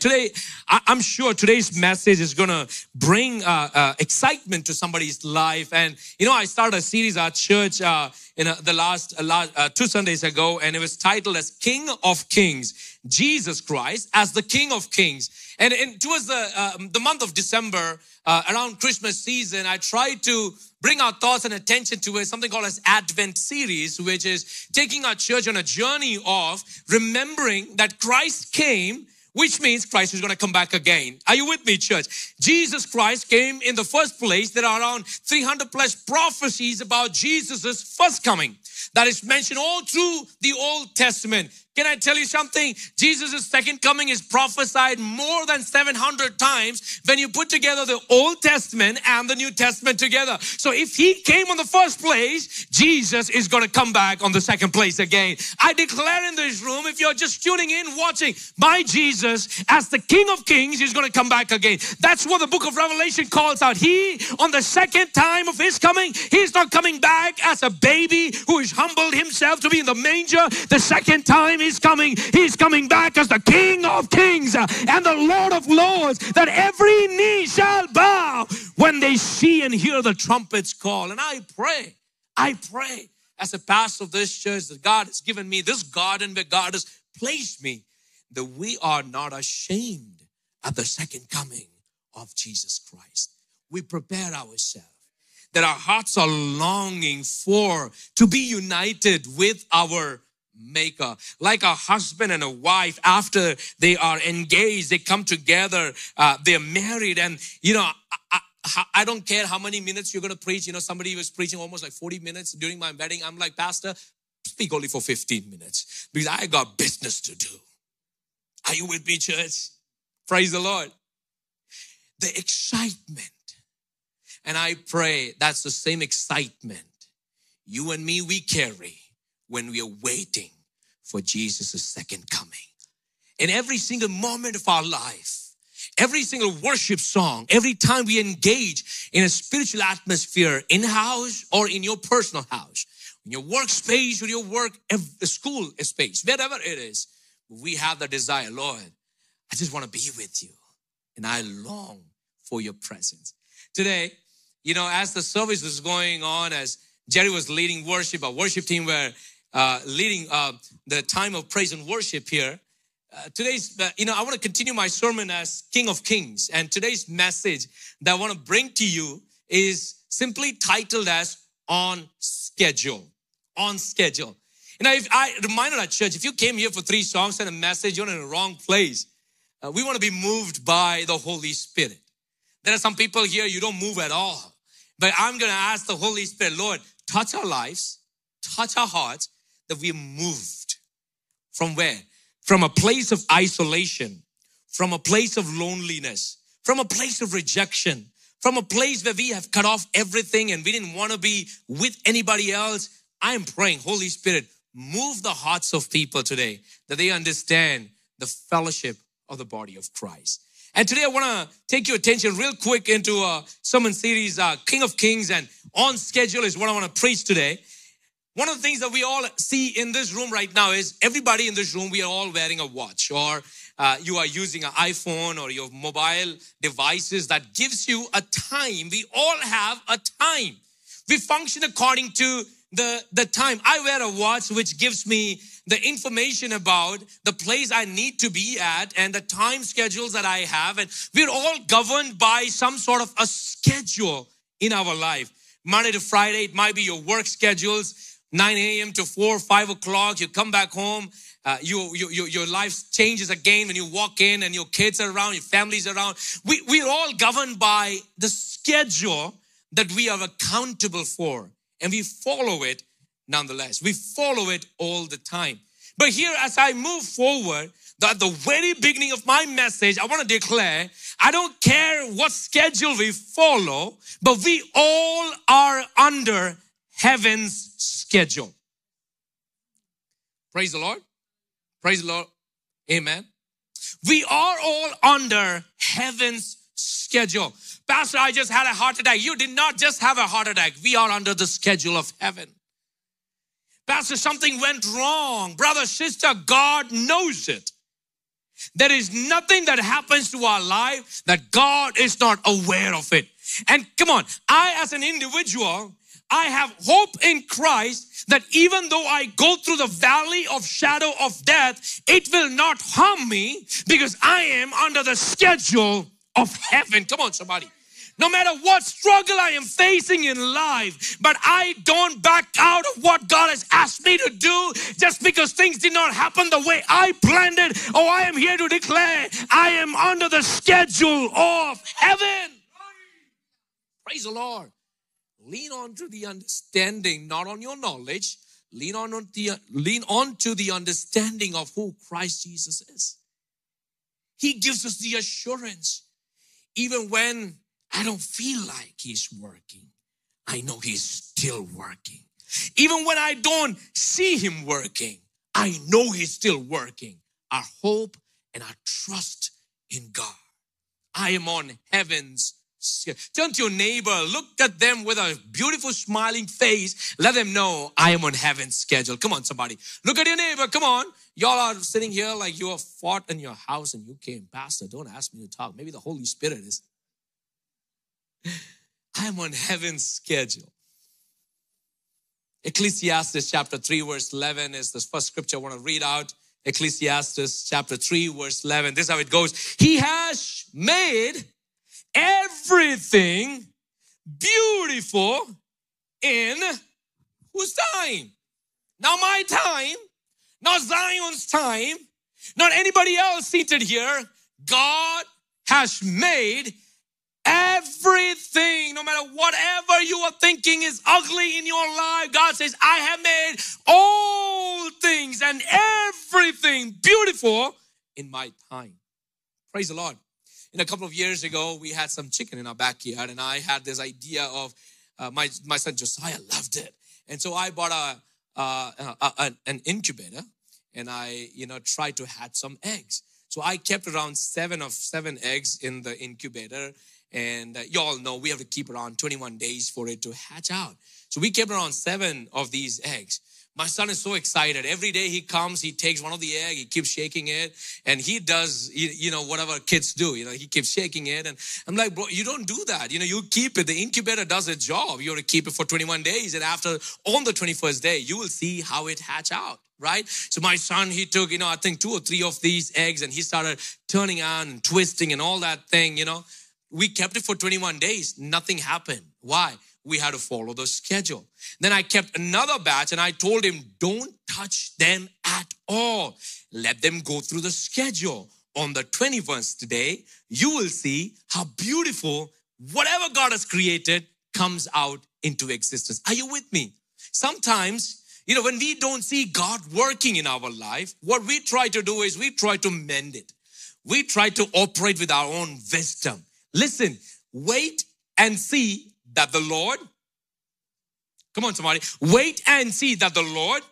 Today, I'm sure today's message is going to bring excitement to somebody's life. And, you know, I started a series at church two Sundays ago, and it was titled as King of Kings, Jesus Christ as the King of Kings. And towards the month of December, around Christmas season, I tried to bring our thoughts and attention to something called as Advent series, which is taking our church on a journey of remembering that Christ came, which means Christ is going to come back again. Are you with me, church? Jesus Christ came in the first place. There are around 300 plus prophecies about Jesus' first coming that is mentioned all through the Old Testament. Can I tell you something? Jesus' second coming is prophesied more than 700 times when you put together the Old Testament and the New Testament together. So if he came on the first place, Jesus is going to come back on the second place again. I declare in this room, if you're just tuning in, watching, my Jesus as the King of Kings is going to come back again. That's what the book of Revelation calls out. He, on the second time of his coming, he's not coming back as a baby who is humbled himself to be in the manger. The second time he's coming back as the King of Kings and the Lord of Lords, that every knee shall bow when they see and hear the trumpets call. And I pray as a pastor of this church that God has given me this garden where God has placed me, that we are not ashamed at the second coming of Jesus Christ. We prepare ourselves, that our hearts are longing for to be united with our Maker. Like a husband and a wife, after they are engaged, they come together, they're married. And, you know, I don't care how many minutes you're going to preach. You know, somebody was preaching almost like 40 minutes during my wedding. I'm like, Pastor, speak only for 15 minutes because I got business to do. Are you with me, church? Praise the Lord. The excitement. And I pray that's the same excitement you and me, we carry when we are waiting for Jesus' second coming. In every single moment of our life, every single worship song, every time we engage in a spiritual atmosphere in-house or in your personal house, in your workspace or your work, school space, wherever it is, we have the desire, Lord, I just want to be with you and I long for your presence. Today, you know, as the service was going on, as Jerry was leading worship, our worship team were leading the time of praise and worship here. Today's, I want to continue my sermon as King of Kings. And today's message that I want to bring to you is simply titled as On Schedule. On Schedule. You know, if I reminded our church, if you came here for 3 songs and a message, you're in the wrong place. We want to be moved by the Holy Spirit. There are some people here, you don't move at all. But I'm going to ask the Holy Spirit, Lord, touch our lives, touch our hearts, that we moved. From where? From a place of isolation, from a place of loneliness, from a place of rejection, from a place where we have cut off everything and we didn't want to be with anybody else. I am praying, Holy Spirit, move the hearts of people today that they understand the fellowship of the body of Christ. And today I want to take your attention real quick into a sermon series, King of Kings, and On Schedule is what I want to preach today. One of the things that we all see in this room right now is everybody in this room, we are all wearing a watch, or you are using an iPhone or your mobile devices that gives you a time. We all have a time. We function according to the time. I wear a watch which gives me the information about the place I need to be at and the time schedules that I have. And we're all governed by some sort of a schedule in our life. Monday to Friday, it might be your work schedules, 9 a.m. to 4, 5 o'clock. You come back home. Your life changes again when you walk in and your kids are around, your family's around. We're all governed by the schedule that we are accountable for. And we follow it nonetheless. We follow it all the time. But here, as I move forward, at the very beginning of my message, I want to declare, I don't care what schedule we follow, but we all are under heaven's schedule. Praise the Lord. Praise the Lord. Amen. We are all under heaven's schedule. Pastor, I just had a heart attack. You did not just have a heart attack. We are under the schedule of heaven. Pastor, something went wrong. Brother, sister, God knows it. There is nothing that happens to our life that God is not aware of it. And come on, I as an individual, I have hope in Christ that even though I go through the valley of shadow of death, it will not harm me because I am under the schedule of heaven. Come on, somebody. No matter what struggle I am facing in life, but I don't back out of what God has asked me to do just because things did not happen the way I planned it. Oh, I am here to declare I am under the schedule of heaven. Praise the Lord. Lean on to the understanding, not on your knowledge. Lean on to the understanding of who Christ Jesus is. He gives us the assurance, even when I don't feel like He's working, I know He's still working. Even when I don't see Him working, I know He's still working. Our hope and our trust in God. I am on heaven's schedule. Turn to your neighbor, look at them with a beautiful smiling face. Let them know I am on heaven's schedule. Come on, somebody. Look at your neighbor, come on. Y'all are sitting here like you have fought in your house and you came. Pastor, don't ask me to talk. Maybe the Holy Spirit is. I'm on heaven's schedule. Ecclesiastes chapter 3 verse 11 is the first scripture I want to read out. Ecclesiastes chapter 3 verse 11. This is how it goes. He has made everything beautiful in whose time? Not my time, not Zion's time, not anybody else seated here. God has made everything, no matter whatever you are thinking is ugly in your life, God says, I have made all things and everything beautiful in my time. Praise the Lord. In a couple of years ago, we had some chicken in our backyard and I had this idea of, my son Josiah loved it. And so I bought an incubator and I, tried to hatch some eggs. So I kept around seven eggs in the incubator. And you all know we have to keep around 21 days for it to hatch out. So we kept around 7 of these eggs. My son is so excited. Every day he comes, he takes one of the egg, he keeps shaking it. And he does, whatever kids do, he keeps shaking it. And I'm like, bro, you don't do that. You keep it. The incubator does its job. You have to keep it for 21 days. And on the 21st day, you will see how it hatch out. Right? So my son, he took, I think 2 or 3 of these eggs and he started turning on and twisting and all that thing, We kept it for 21 days. Nothing happened. Why? We had to follow the schedule. Then I kept another batch and I told him, don't touch them at all. Let them go through the schedule. On the 21st day, you will see how beautiful whatever God has created comes out into existence. Are you with me? Sometimes, when we don't see God working in our life, what we try to do is we try to mend it. We try to operate with our own wisdom. Listen, wait and see that the Lord, come on somebody, wait and see that the Lord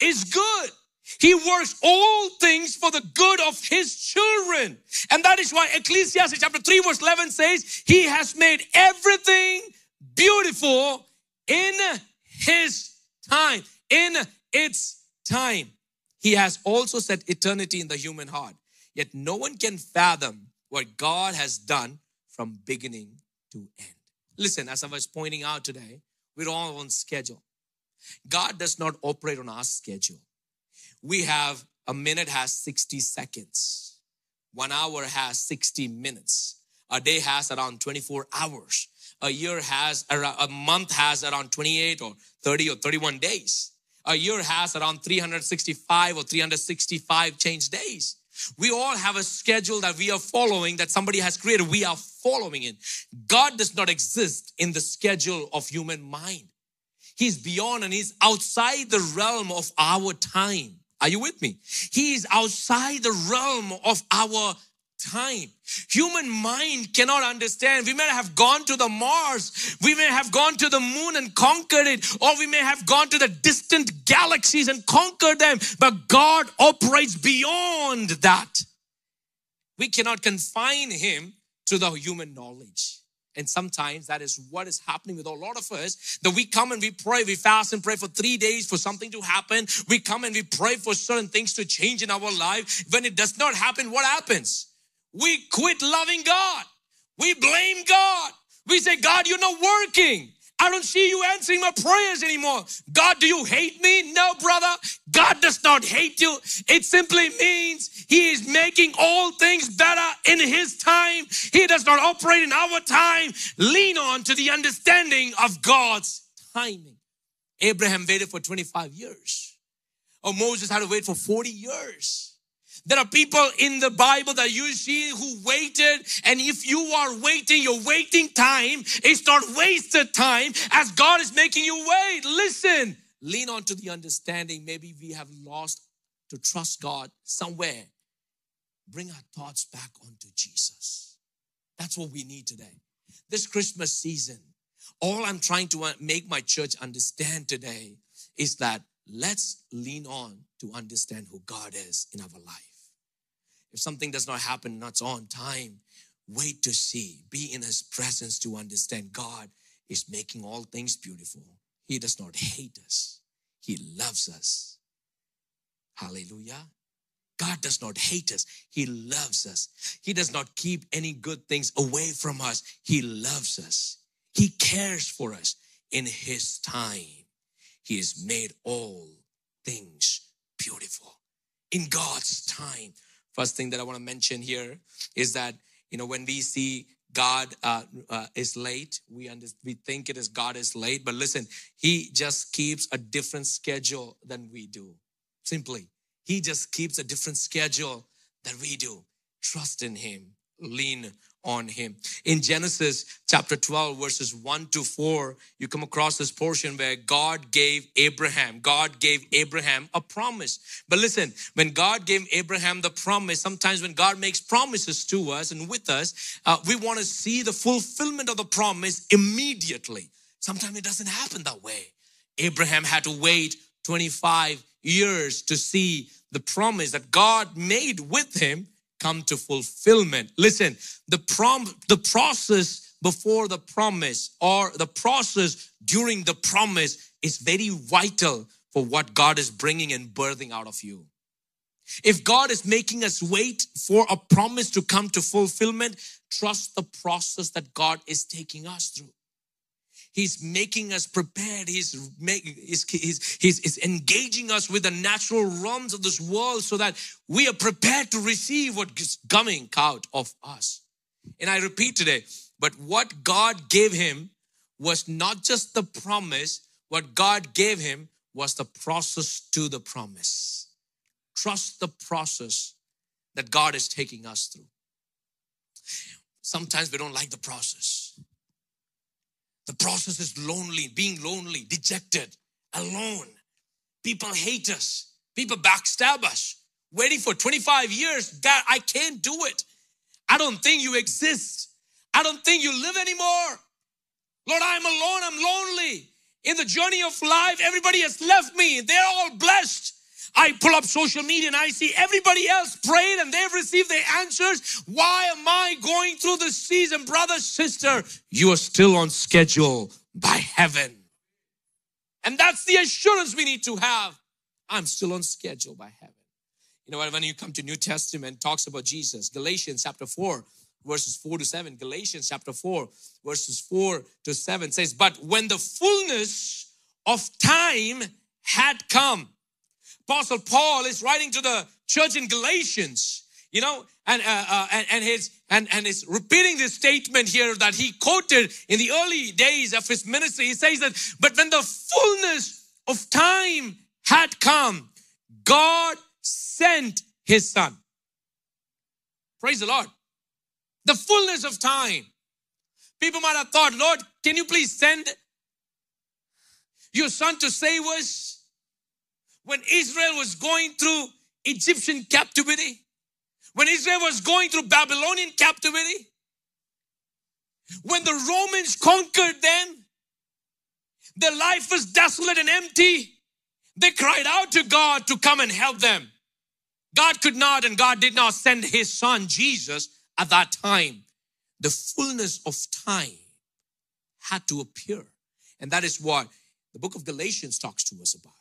is good. He works all things for the good of His children. And that is why Ecclesiastes chapter 3 verse 11 says, He has made everything beautiful in His time, in its time. He has also set eternity in the human heart. Yet no one can fathom what God has done from beginning to end. Listen, as I was pointing out today, we're all on schedule. God does not operate on our schedule. We have, a minute has 60 seconds. 1 hour has 60 minutes. A day has around 24 hours. A month has around 28 or 30 or 31 days. A year has around 365 or 365 change days. We all have a schedule that we are following, that somebody has created. We are following it. God does not exist in the schedule of human mind. He's beyond and He's outside the realm of our time. Are you with me? He is outside the realm of our time. Human mind cannot understand. We may have gone to the Mars. We may have gone to the moon and conquered it. Or we may have gone to the distant galaxies and conquered them. But God operates beyond that. We cannot confine Him to the human knowledge. And sometimes that is what is happening with a lot of us, that we come and we pray, we fast and pray for 3 days for something to happen. We come and we pray for certain things to change in our life. When it does not happen, what happens? We quit loving God. We blame God. We say, God, you're not working. I don't see you answering my prayers anymore. God, do you hate me? No, brother. God does not hate you. It simply means He is making all things better in His time. He does not operate in our time. Lean on to the understanding of God's timing. Abraham waited for 25 years. Or Moses had to wait for 40 years. There are people in the Bible that you see who waited, and if you are waiting, your waiting time is not wasted time as God is making you wait. Listen, lean on to the understanding. Maybe we have lost to trust God somewhere. Bring our thoughts back onto Jesus. That's what we need today. This Christmas season, all I'm trying to make my church understand today is that let's lean on to understand who God is in our life. If something does not happen, not on time, wait to see. Be in His presence to understand God is making all things beautiful. He does not hate us. He loves us. Hallelujah. God does not hate us. He loves us. He does not keep any good things away from us. He loves us. He cares for us. In His time, He has made all things beautiful. In God's time. First thing that I want to mention here is that, when we see God is late, we think it is God is late. But listen, He just keeps a different schedule than we do. Simply, He just keeps a different schedule than we do. Trust in Him. Lean on Him. In Genesis chapter 12, verses 1-4, you come across this portion where God gave Abraham a promise. But listen, when God gave Abraham the promise, sometimes when God makes promises to us and with us, we want to see the fulfillment of the promise immediately. Sometimes it doesn't happen that way. Abraham had to wait 25 years to see the promise that God made with him come to fulfillment. Listen, the process before the promise, or the process during the promise, is very vital for what God is bringing and birthing out of you. If God is making us wait for a promise to come to fulfillment, trust the process that God is taking us through. He's making us prepared. He's engaging us with the natural realms of this world so that we are prepared to receive what is coming out of us. And I repeat today, but what God gave him was not just the promise. What God gave him was the process to the promise. Trust the process that God is taking us through. Sometimes we don't like the process. The process is lonely, being lonely, dejected, alone. People hate us. People backstab us. Waiting for 25 years, God, I can't do it. I don't think you exist. I don't think you live anymore. Lord, I'm alone. I'm lonely. In the journey of life, everybody has left me. They're all blessed. I pull up social media and I see everybody else prayed and they've received their answers. Why am I going through this season? Brother, sister, you are still on schedule by heaven. And that's the assurance we need to have. I'm still on schedule by heaven. When you come to New Testament, it talks about Jesus. Galatians chapter 4, verses 4-7. Galatians chapter 4, verses 4-7 says, but when the fullness of time had come. Apostle Paul is writing to the church in Galatians, and is repeating this statement here that he quoted in the early days of his ministry. He says that, but when the fullness of time had come, God sent His Son. Praise the Lord. The fullness of time. People might have thought, Lord, can you please send your Son to save us? When Israel was going through Egyptian captivity, when Israel was going through Babylonian captivity, when the Romans conquered them, their life was desolate and empty. They cried out to God to come and help them. God could not, and God did not send His Son, Jesus, at that time. The fullness of time had to appear. And that is what the book of Galatians talks to us about.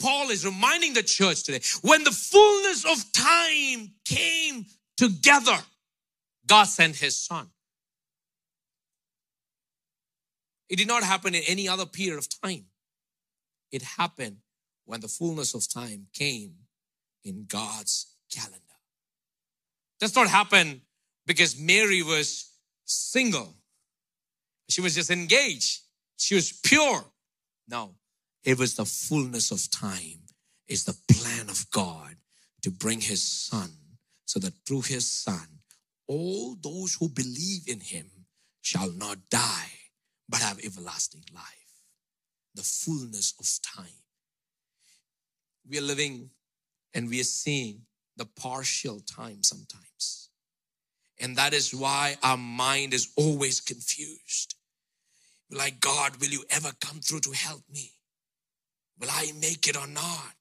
Paul is reminding the church today, when the fullness of time came together, God sent his son. It did not happen in any other period of time. It happened when the fullness of time came in God's calendar. That's not happened because Mary was single. She was just engaged. She was pure. No, it was the fullness of time. It's the plan of God to bring his son so that through his son, all those who believe in him shall not die, but have everlasting life. The fullness of time. We are living and we are seeing the partial time sometimes. And that is why our mind is always confused. Like, God, will you ever come through to help me? Will I make it or not?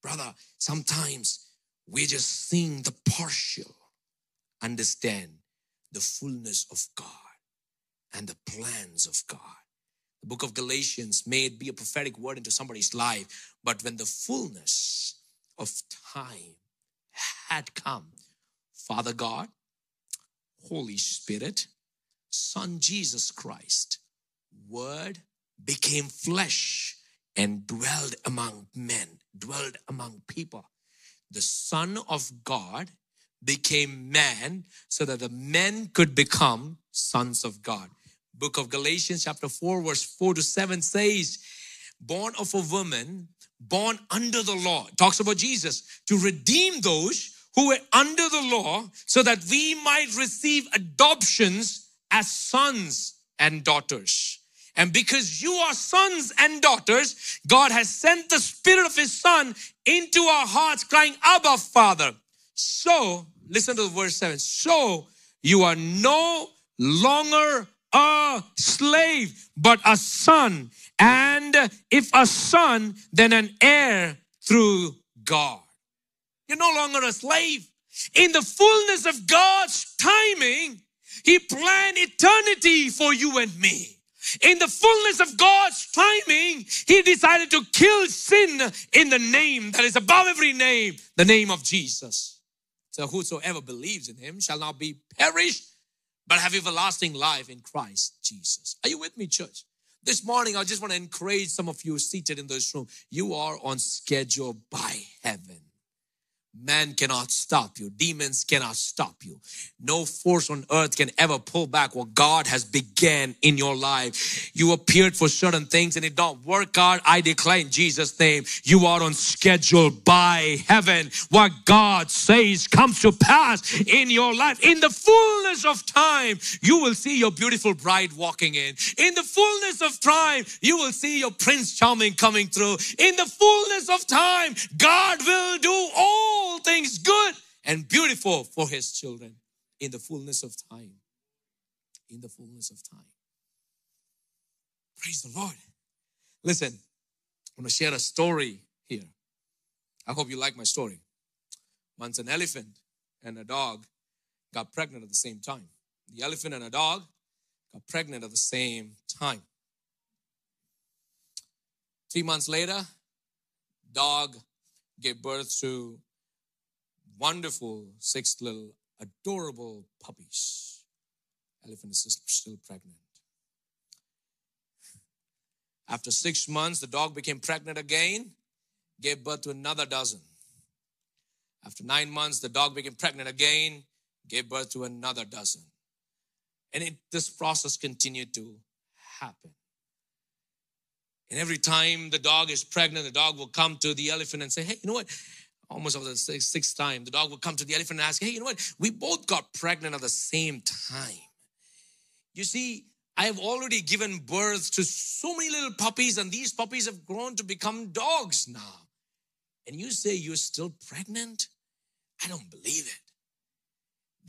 Brother, sometimes we're just seeing the partial. Understand the fullness of God and the plans of God. The book of Galatians may it be a prophetic word into somebody's life, but when the fullness of time had come, Father God, Holy Spirit, Son Jesus Christ, Word became flesh and dwelled among men, dwelled among people. The Son of God became man so that the men could become sons of God. Book of Galatians chapter 4 verse 4 to 7 says, born of a woman, born under the law. It talks about Jesus to redeem those who were under the law so that we might receive adoptions as sons and daughters. And because you are sons and daughters, God has sent the Spirit of His Son into our hearts crying, Abba, Father. So, listen to verse 7. So, you are no longer a slave, but a son. And if a son, then an heir through God. You're no longer a slave. In the fullness of God's timing, He planned eternity for you and me. In the fullness of God's timing, He decided to kill sin in the name that is above every name, the name of Jesus. So whosoever believes in Him shall not be perished, but have everlasting life in Christ Jesus. Are you with me, church? This morning, I just want to encourage some of you seated in this room. You are on schedule by heaven. Man cannot stop you. Demons cannot stop you. No force on earth can ever pull back what God has began in your life. You appeared for certain things and it don't work out. I declare in Jesus' name, you are on schedule by heaven. What God says comes to pass in your life. In the fullness of time, you will see your beautiful bride walking in. In the fullness of time, you will see your Prince Charming coming through. In the fullness of time, God will do all things good and beautiful for His children in the fullness of time. In the fullness of time. Praise the Lord. Listen, I'm going to share a story here. I hope you like my story. Once an elephant and a dog got pregnant at the same time. The elephant and a dog got pregnant at the same time. 3 months later, dog gave birth to wonderful 6 little adorable puppies. Elephant is still pregnant. After 6 months, the dog became pregnant again, gave birth to another dozen. After 9 months, the dog became pregnant again, gave birth to another dozen. And this process continued to happen. And every time the dog is pregnant, the dog will come to the elephant and say, hey, you know what? Almost of the sixth time, the dog would come to the elephant and ask, hey, you know what? We both got pregnant at the same time. You see, I have already given birth to so many little puppies and these puppies have grown to become dogs now. And you say you're still pregnant? I don't believe it.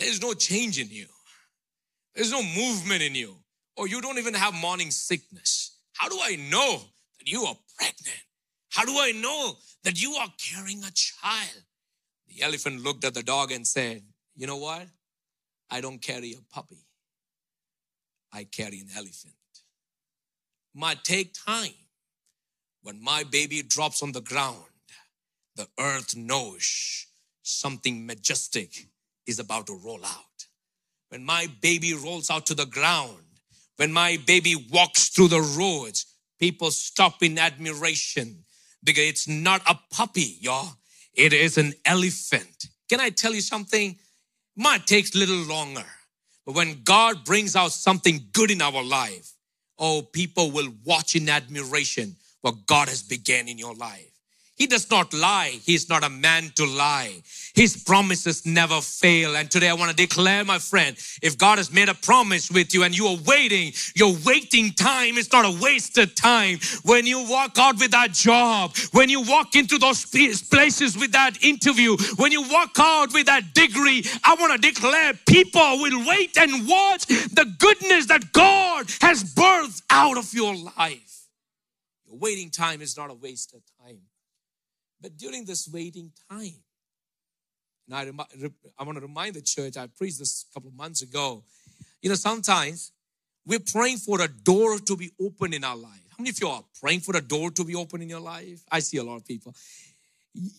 There's no change in you. There's no movement in you. Or you don't even have morning sickness. How do I know that you are pregnant? How do I know that you are carrying a child? The elephant looked at the dog and said, you know what? I don't carry a puppy. I carry an elephant. might take time. When my baby drops on the ground, the earth knows something majestic is about to roll out. When my baby rolls out to the ground, when my baby walks through the roads, people stop in admiration because it's not a puppy, y'all. It is an elephant. Can I tell you something? Might take a little longer. But when God brings out something good in our life, oh, people will watch in admiration what God has began in your life. He does not lie. He is not a man to lie. His promises never fail. And today I want to declare, my friend, if God has made a promise with you and you are waiting, your waiting time is not a wasted time. When you walk out with that job, when you walk into those places with that interview, when you walk out with that degree, I want to declare people will wait and watch the goodness that God has birthed out of your life. Your waiting time is not a wasted time. But during this waiting time, and I want to remind the church, I preached this a couple of months ago. You know, sometimes we're praying for a door to be open in our life. How many of you are praying for a door to be open in your life? I see a lot of people.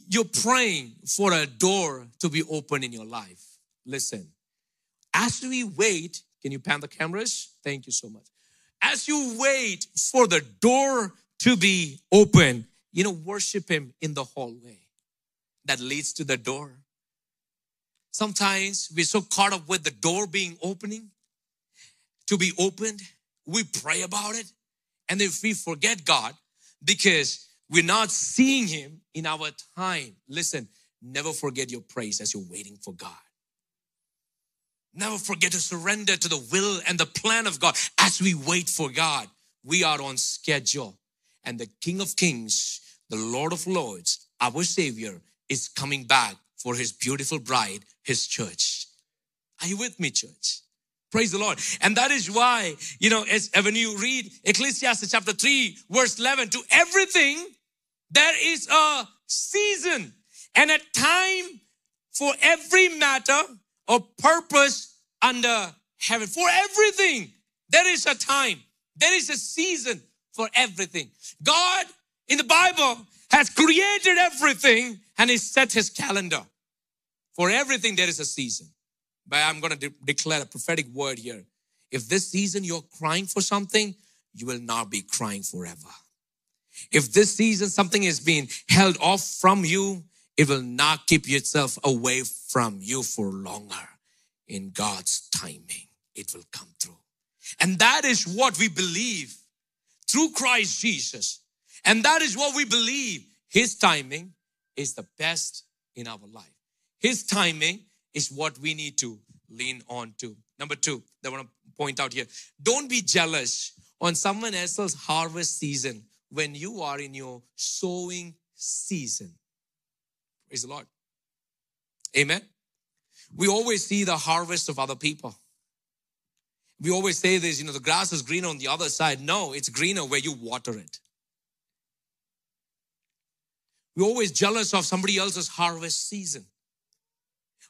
You're praying for a door to be open in your life. Listen, as we wait, can you pan the cameras? Thank you so much. As you wait for the door to be open, you know, worship Him in the hallway that leads to the door. Sometimes we're so caught up with the door being opening, to be opened. We pray about it. And if we forget God because we're not seeing Him in our time, listen, never forget your praise as you're waiting for God. Never forget to surrender to the will and the plan of God. As we wait for God, we are on schedule. And the King of Kings, the Lord of Lords, our Savior, is coming back for His beautiful bride, His church. Are you with me, church? Praise the Lord. And that is why, you know, as when you read Ecclesiastes chapter 3, verse 11, to everything there is a season and a time for every matter or purpose under heaven. For everything, there is a time. There is a season for everything. God in the Bible has created everything and He set His calendar. For everything there is a season. But I'm going to declare a prophetic word here. If this season you're crying for something, you will not be crying forever. If this season something is being held off from you, it will not keep itself away from you for longer. In God's timing, it will come through. And that is what we believe through Christ Jesus. And that is what we believe. His timing is the best in our life. His timing is what we need to lean on to. Number two, I want to point out here. Don't be jealous on someone else's harvest season when you are in your sowing season. Praise the Lord. Amen. We always see the harvest of other people. We always say this, you know, the grass is greener on the other side. No, it's greener where you water it. We're always jealous of somebody else's harvest season.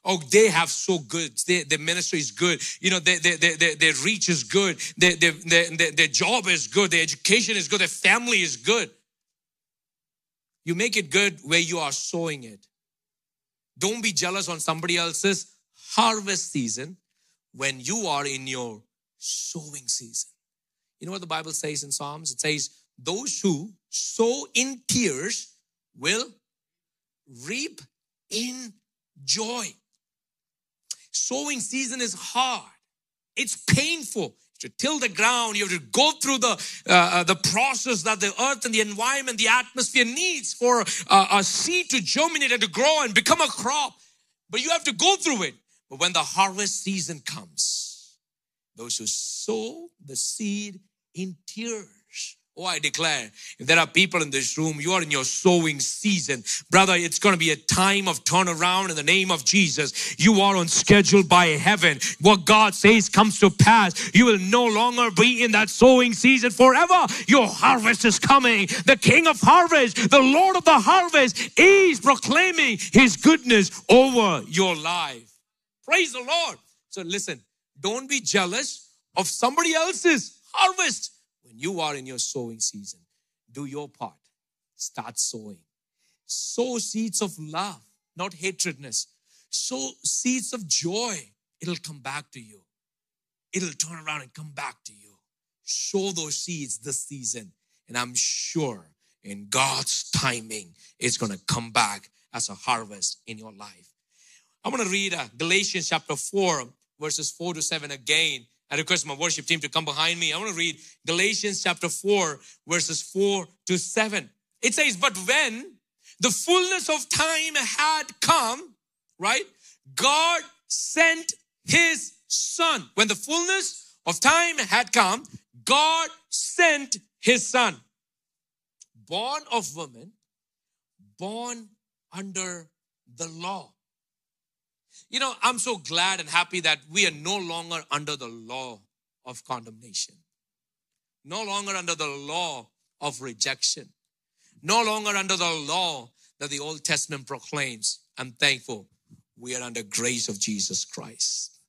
Oh, they have so good. Their ministry is good. You know, their reach is good. Their job is good. Their education is good. Their family is good. You make it good where you are sowing it. Don't be jealous on somebody else's harvest season when you are in your sowing season. You know what the Bible says in Psalms? It says, those who sow in tears will reap in joy. Sowing season is hard. It's painful. To till the ground, you have to go through the process that the earth and the environment, the atmosphere needs for a seed to germinate and to grow and become a crop. But you have to go through it. But when the harvest season comes, those who sow the seed in tears. Oh, I declare, if there are people in this room, you are in your sowing season. Brother, it's going to be a time of turnaround in the name of Jesus. You are on schedule by heaven. What God says comes to pass. You will no longer be in that sowing season forever. Your harvest is coming. The King of harvest, the Lord of the harvest is proclaiming His goodness over your life. Praise the Lord. So listen, don't be jealous of somebody else's harvest When you are in your sowing season, do your part. Start sowing. Sow seeds of love, not hatredness. Sow seeds of joy. It'll come back to you. It'll turn around and come back to you. Sow those seeds this season. And I'm sure in God's timing, it's going to come back as a harvest in your life. I'm going to read Galatians chapter 4, verses 4 to 7 again. I request my worship team to come behind me. I want to read Galatians chapter 4, verses 4 to 7. It says, but when the fullness of time had come, right? God sent his son. When the fullness of time had come, God sent his son. Born of woman, born under the law. You know, I'm so glad and happy that we are no longer under the law of condemnation. No longer under the law of rejection. No longer under the law that the Old Testament proclaims. I'm thankful we are under grace of Jesus Christ.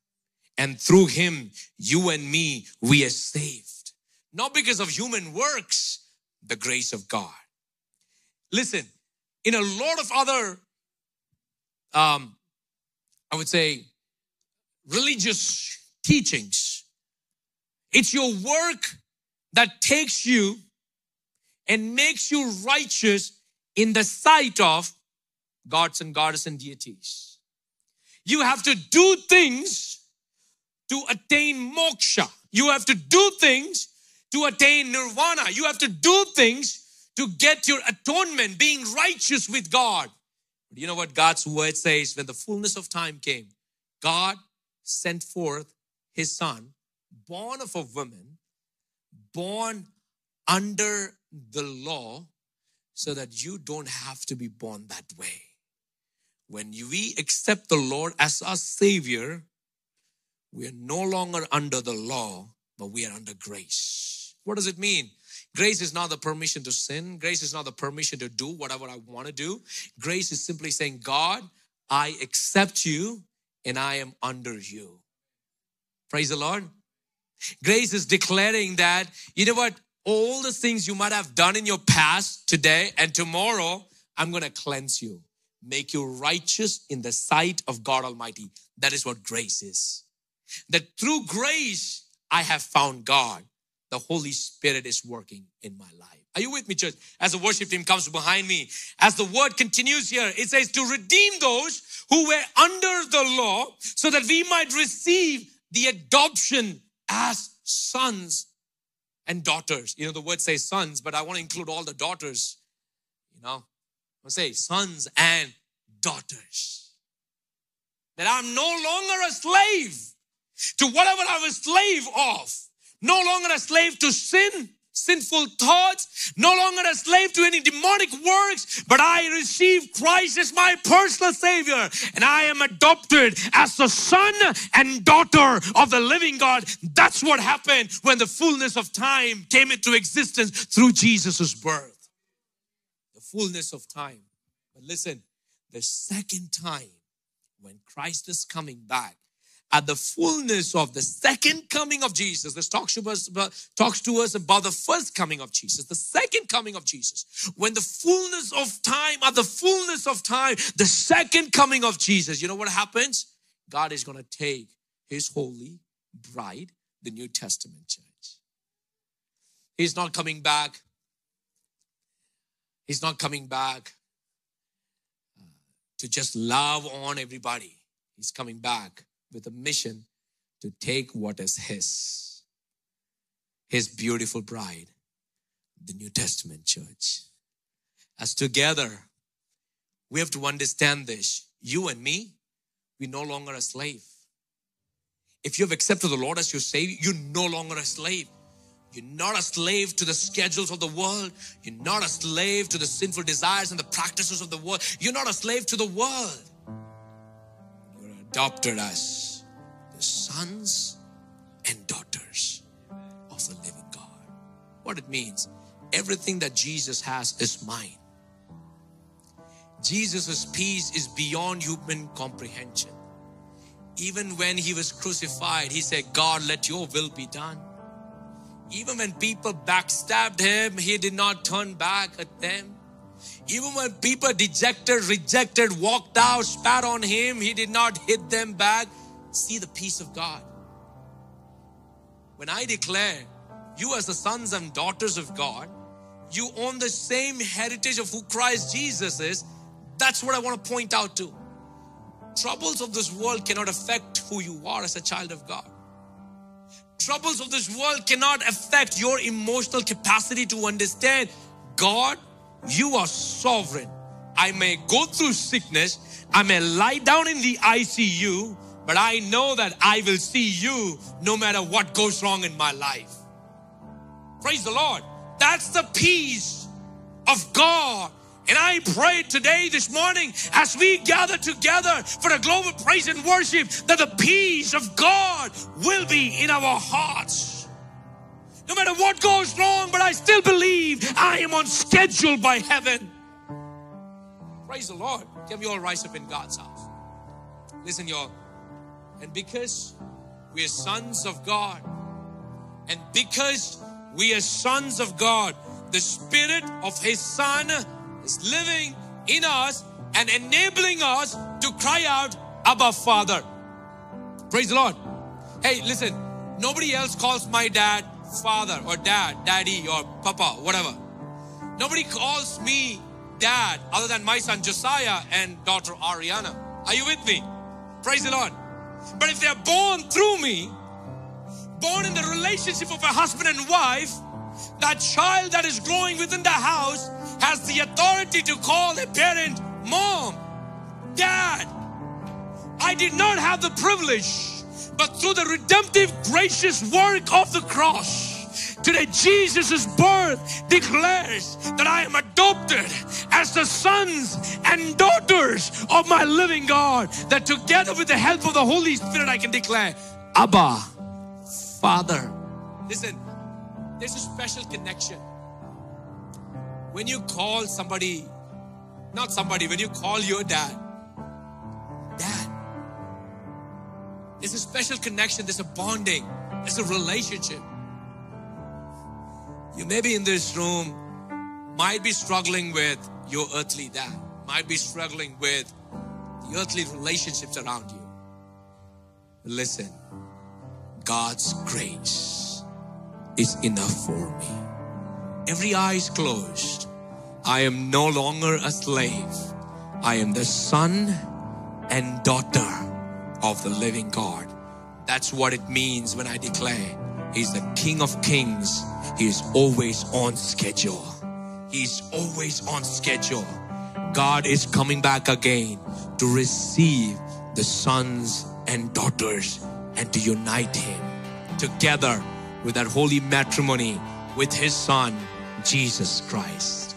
And through him, you and me, we are saved. Not because of human works, the grace of God. Listen, in a lot of other I would say religious teachings, it's your work that takes you and makes you righteous in the sight of gods and goddesses and deities. You have to do things to attain moksha. You have to do things to attain nirvana. You have to do things to get your atonement, being righteous with God. But you know what God's word says? When the fullness of time came, God sent forth his son, born of a woman, born under the law, so that you don't have to be born that way. When we accept the Lord as our Savior, we are no longer under the law, but we are under grace. What does it mean? Grace is not the permission to sin. Grace is not the permission to do whatever I want to do. Grace is simply saying, God, I accept you and I am under you. Praise the Lord. Grace is declaring that, you know what? All the things you might have done in your past, today and tomorrow, I'm going to cleanse you. Make you righteous in the sight of God Almighty. That is what grace is. That through grace, I have found God. The Holy Spirit is working in my life. Are you with me, church? As the worship team comes behind me, as the word continues here, it says to redeem those who were under the law so that we might receive the adoption as sons and daughters. You know, the word says sons, but I want to include all the daughters. You know, I say sons and daughters. That I'm no longer a slave to whatever I was slave of. No longer a slave to sin, sinful thoughts. No longer a slave to any demonic works. But I receive Christ as my personal Savior. And I am adopted as the son and daughter of the living God. That's what happened when the fullness of time came into existence through Jesus' birth. The fullness of time. But listen, the second time when Christ is coming back, at the fullness of the second coming of Jesus. This talks to us about the first coming of Jesus. The second coming of Jesus. When the fullness of time, at the fullness of time, the second coming of Jesus. You know what happens? God is going to take his holy bride, the New Testament church. He's not coming back. He's not coming back to just love on everybody. He's coming back with a mission to take what is his beautiful bride, the New Testament church. As together, we have to understand this. You and me, we're no longer a slave. If you have accepted the Lord as your Savior, you're no longer a slave. You're not a slave to the schedules of the world. You're not a slave to the sinful desires and the practices of the world. You're not a slave to the world. Adopted us, the sons and daughters of the living God. What it means, everything that Jesus has is mine. Jesus' peace is beyond human comprehension. Even when he was crucified, he said, God, let your will be done. Even when people backstabbed him, he did not turn back at them. Even when people rejected, walked out, spat on him, he did not hit them back. See the peace of God. When I declare you as the sons and daughters of God, you own the same heritage of who Christ Jesus is. That's what I want to point out to. Troubles of this world cannot affect who you are as a child of God. Troubles of this world cannot affect your emotional capacity to understand God. You are sovereign. I may go through sickness. I may lie down in the ICU, but I know that I will see you no matter what goes wrong in my life. Praise the Lord. That's the peace of God. And I pray today, this morning, as we gather together for a global praise and worship, that the peace of God will be in our hearts. No matter what goes wrong, but I still believe I am on schedule by heaven. Praise the Lord. Can we all rise up in God's house? Listen, y'all. And because we are sons of God, and because we are sons of God, the Spirit of His Son is living in us and enabling us to cry out, Abba, Father. Praise the Lord. Hey, listen, nobody else calls my dad father or dad, daddy or papa, whatever. Nobody calls me dad other than my son Josiah and daughter Ariana. Are you with me? Praise the Lord. But if they're born through me, born in the relationship of a husband and wife, that child that is growing within the house has the authority to call a parent, Mom, Dad. I did not have the privilege, but through the redemptive, gracious work of the cross, today Jesus' birth declares that I am adopted as the sons and daughters of my living God, that together with the help of the Holy Spirit, I can declare, Abba, Father. Listen, there's a special connection. When you call somebody, not somebody, when you call your dad, Dad, there's a special connection, there's a bonding, there's a relationship. You may be in this room, might be struggling with your earthly dad, might be struggling with the earthly relationships around you. Listen, God's grace is enough for me. Every eye is closed. I am no longer a slave. I am the son and daughter of the living God. That's what it means when I declare He's the King of Kings. He is always on schedule. He's always on schedule. God is coming back again to receive the sons and daughters and to unite Him together with that holy matrimony with His Son, Jesus Christ.